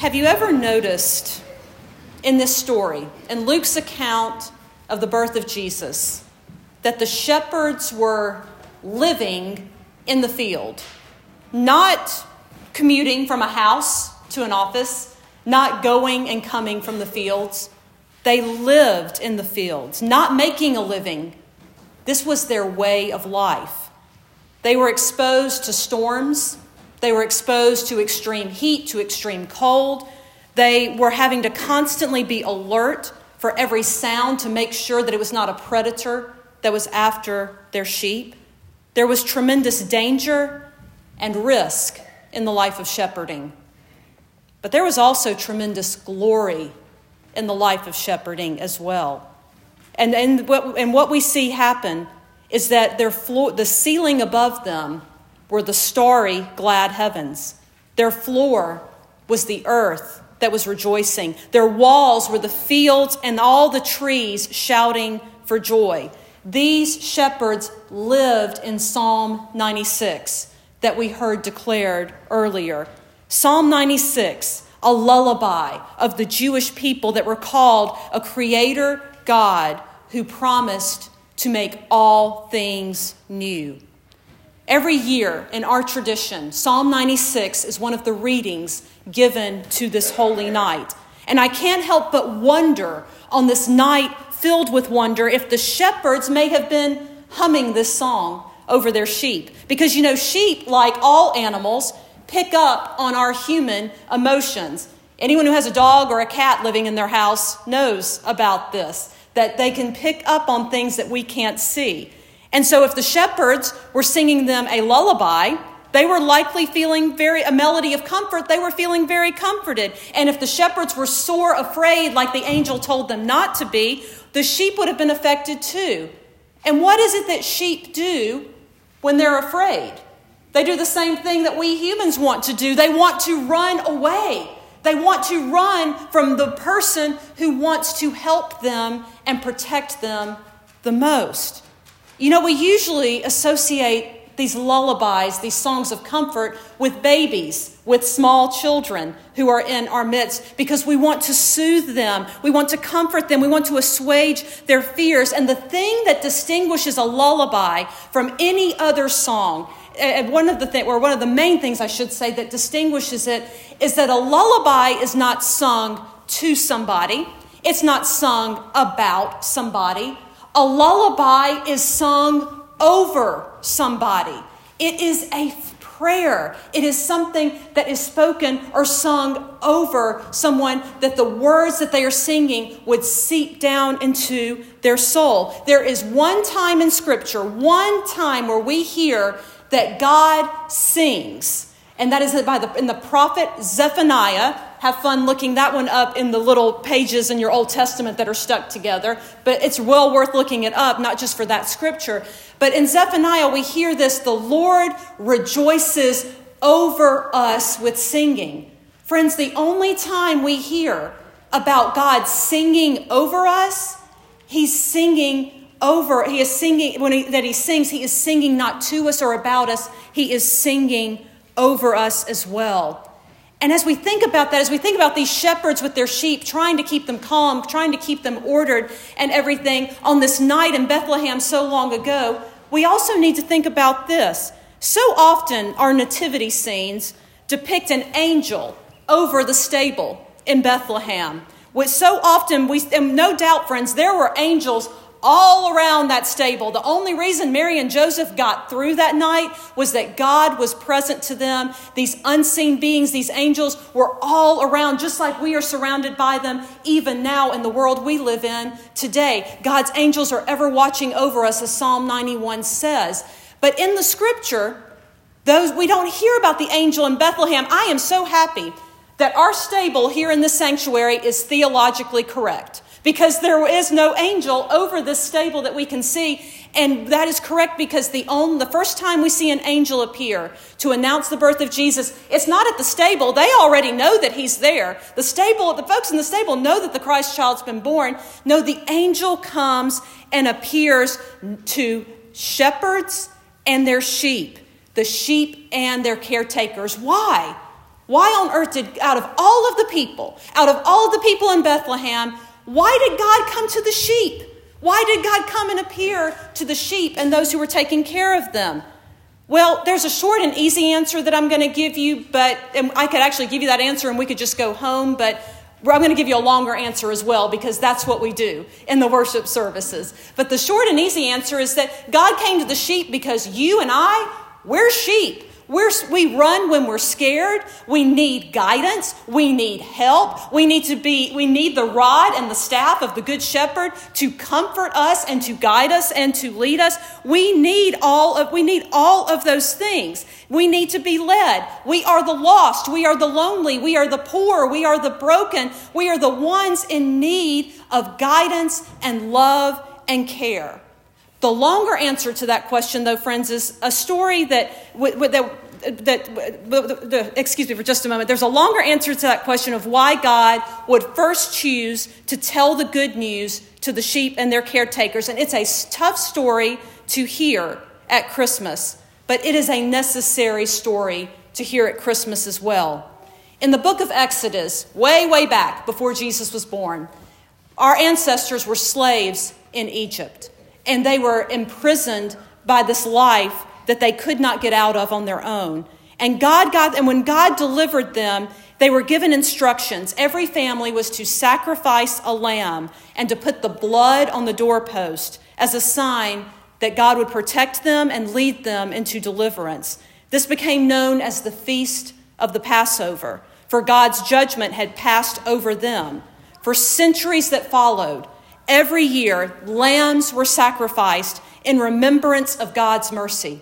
Have you ever noticed in this story, in Luke's account of the birth of Jesus, that the shepherds were living in the field, not commuting from a house to an office, not going and coming from the fields? They lived in the fields, not making a living. This was their way of life. They were exposed to storms. They were exposed to extreme heat, to extreme cold. They were having to constantly be alert for every sound to make sure that it was not a predator that was after their sheep. There was tremendous danger and risk in the life of shepherding. But there was also tremendous glory in the life of shepherding as well. And what we see happen is that their floor, the ceiling above them, were the starry, glad heavens. Their floor was the earth that was rejoicing. Their walls were the fields and all the trees shouting for joy. These shepherds lived in Psalm 96 that we heard declared earlier. Psalm 96, a lullaby of the Jewish people that were called a creator God who promised to make all things new. Every year in our tradition, Psalm 96 is one of the readings given to this holy night. And I can't help but wonder on this night filled with wonder if the shepherds may have been humming this song over their sheep. Because, you know, sheep, like all animals, pick up on our human emotions. Anyone who has a dog or a cat living in their house knows about this, that they can pick up on things that we can't see. And so if the shepherds were singing them a lullaby, they were likely feeling a melody of comfort. They were feeling very comforted. And if the shepherds were sore afraid, like the angel told them not to be, the sheep would have been affected too. And what is it that sheep do when they're afraid? They do the same thing that we humans want to do. They want to run away. They want to run from the person who wants to help them and protect them the most. You know, we usually associate these lullabies, these songs of comfort, with babies, with small children who are in our midst, because we want to soothe them. We want to comfort them. We want to assuage their fears. And the thing that distinguishes a lullaby from any other song, one of the main things I should say that distinguishes it, is that a lullaby is not sung to somebody. It's not sung about somebody. A lullaby is sung over somebody. It is a prayer. It is something that is spoken or sung over someone, that the words that they are singing would seep down into their soul. There is one time in Scripture, one time where we hear that God sings, and that is in the prophet Zephaniah. Have fun looking that one up in the little pages in your Old Testament that are stuck together. But it's well worth looking it up, not just for that scripture. But in Zephaniah, we hear this: the Lord rejoices over us with singing. Friends, the only time we hear about God singing over us, he sings, he is singing not to us or about us. He is singing over us as well. And as we think about that, as we think about these shepherds with their sheep, trying to keep them calm, trying to keep them ordered and everything on this night in Bethlehem so long ago, we also need to think about this. So often our nativity scenes depict an angel over the stable in Bethlehem. So often and no doubt, friends, there were angels all around that stable. The only reason Mary and Joseph got through that night was that God was present to them. These unseen beings, these angels, were all around, just like we are surrounded by them even now in the world we live in today. God's angels are ever watching over us, as Psalm 91 says. But in the scripture, those we don't hear about the angel in Bethlehem. I am so happy that our stable here in the sanctuary is theologically correct, because there is no angel over this stable that we can see. And that is correct, because the first time we see an angel appear to announce the birth of Jesus, it's not at the stable. They already know that he's there. The folks in the stable know that the Christ child's been born. No, the angel comes and appears to shepherds and their sheep, the sheep and their caretakers. Why? Why on earth did, out of all of the people in Bethlehem, why did God come to the sheep? Why did God come and appear to the sheep and those who were taking care of them? Well, there's a short and easy answer that I'm going to give you, and I could actually give you that answer and we could just go home, but I'm going to give you a longer answer as well, because that's what we do in the worship services. But the short and easy answer is that God came to the sheep because you and I, we're sheep. We run when we're scared. We need guidance. We need help. We need the rod and the staff of the Good Shepherd to comfort us and to guide us and to lead us. We need all of those things. We need to be led. We are the lost. We are the lonely. We are the poor. We are the broken. We are the ones in need of guidance and love and care. The longer answer to that question, though, friends, is a story excuse me for just a moment. There's a longer answer to that question of why God would first choose to tell the good news to the sheep and their caretakers. And it's a tough story to hear at Christmas, but it is a necessary story to hear at Christmas as well. In the book of Exodus, way, way back before Jesus was born, our ancestors were slaves in Egypt. And they were imprisoned by this life that they could not get out of on their own. And when God delivered them, they were given instructions. Every family was to sacrifice a lamb and to put the blood on the doorpost as a sign that God would protect them and lead them into deliverance. This became known as the Feast of the Passover, for God's judgment had passed over them. For centuries that followed, every year, lambs were sacrificed in remembrance of God's mercy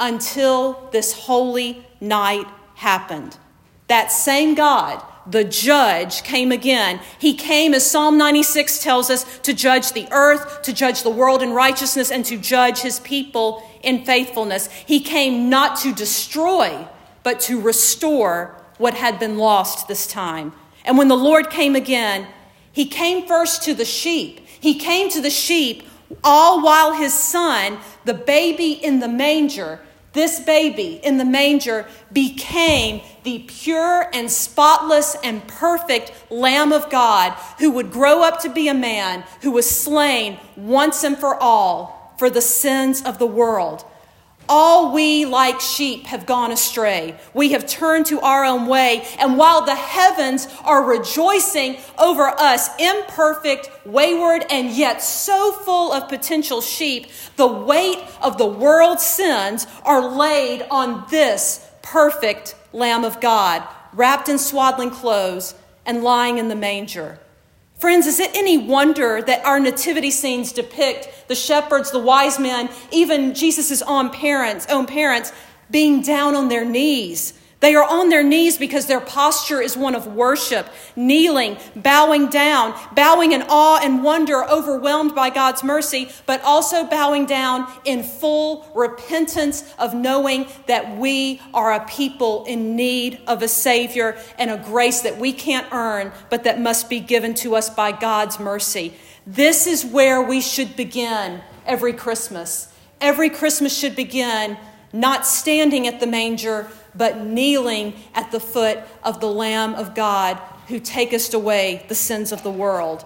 until this holy night happened. That same God, the judge, came again. He came, as Psalm 96 tells us, to judge the earth, to judge the world in righteousness, and to judge his people in faithfulness. He came not to destroy, but to restore what had been lost this time. And when the Lord came again, he came first to the sheep. He came to the sheep all while his son, the baby in the manger, this baby in the manger became the pure and spotless and perfect Lamb of God who would grow up to be a man who was slain once and for all for the sins of the world. All we like sheep have gone astray. We have turned to our own way. And while the heavens are rejoicing over us, imperfect, wayward, and yet so full of potential sheep, the weight of the world's sins are laid on this perfect Lamb of God, wrapped in swaddling clothes and lying in the manger. Friends, is it any wonder that our nativity scenes depict the shepherds, the wise men, even Jesus' own parents being down on their knees? They are on their knees because their posture is one of worship, kneeling, bowing down, bowing in awe and wonder, overwhelmed by God's mercy, but also bowing down in full repentance of knowing that we are a people in need of a Savior and a grace that we can't earn, but that must be given to us by God's mercy. This is where we should begin every Christmas. Every Christmas should begin not standing at the manger, but kneeling at the foot of the Lamb of God who takest away the sins of the world.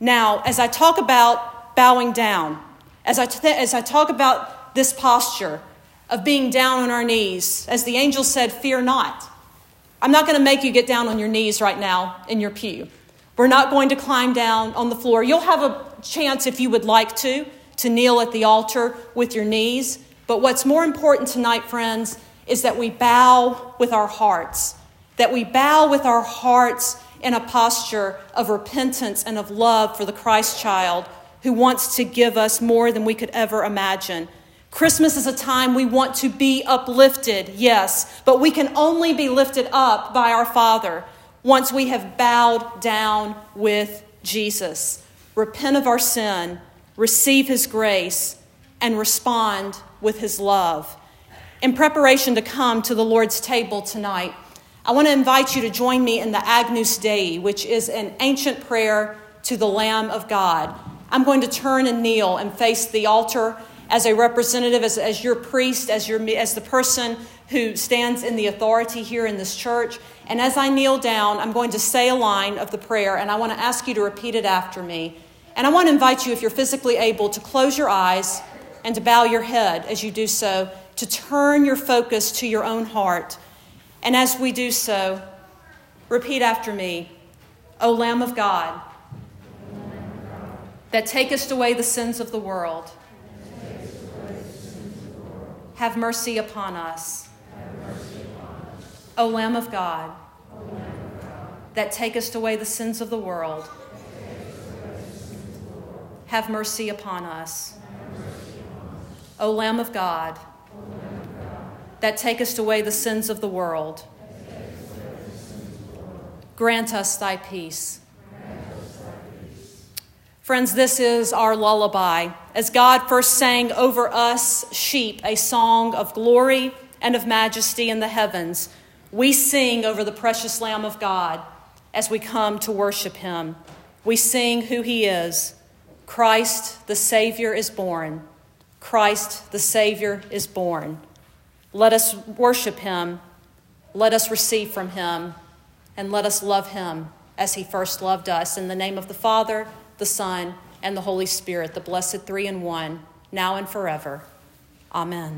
Now, as I talk about bowing down, as I talk about this posture of being down on our knees, as the angel said, fear not. I'm not going to make you get down on your knees right now in your pew. We're not going to climb down on the floor. You'll have a chance, if you would like to kneel at the altar with your knees. But what's more important tonight, friends, is that we bow with our hearts, in a posture of repentance and of love for the Christ child who wants to give us more than we could ever imagine. Christmas is a time we want to be uplifted, yes, but we can only be lifted up by our Father once we have bowed down with Jesus. Repent of our sin, receive his grace, and respond with his love. In preparation to come to the Lord's table tonight, I want to invite you to join me in the Agnus Dei, which is an ancient prayer to the Lamb of God. I'm going to turn and kneel and face the altar as a representative, as your priest, as the person who stands in the authority here in this church. And as I kneel down, I'm going to say a line of the prayer, and I want to ask you to repeat it after me. And I want to invite you, if you're physically able, to close your eyes and to bow your head as you do so, to turn your focus to your own heart. And as we do so, repeat after me, O Lamb of God, that takest away the sins of the world, have mercy upon us. O Lamb of God, that takest away the sins of the world, have mercy upon us. O Lamb of God, that takest away the sins of the world, grant us thy peace. Friends, this is our lullaby, as God first sang over us sheep a song of glory and of majesty in the heavens. We sing over the precious Lamb of God as we come to worship him. We sing who he is. Christ the Savior is born. Christ the Savior is born. Let us worship him. Let us receive from him. And let us love him as he first loved us. In the name of the Father, the Son, and the Holy Spirit, the blessed three in one, now and forever. Amen.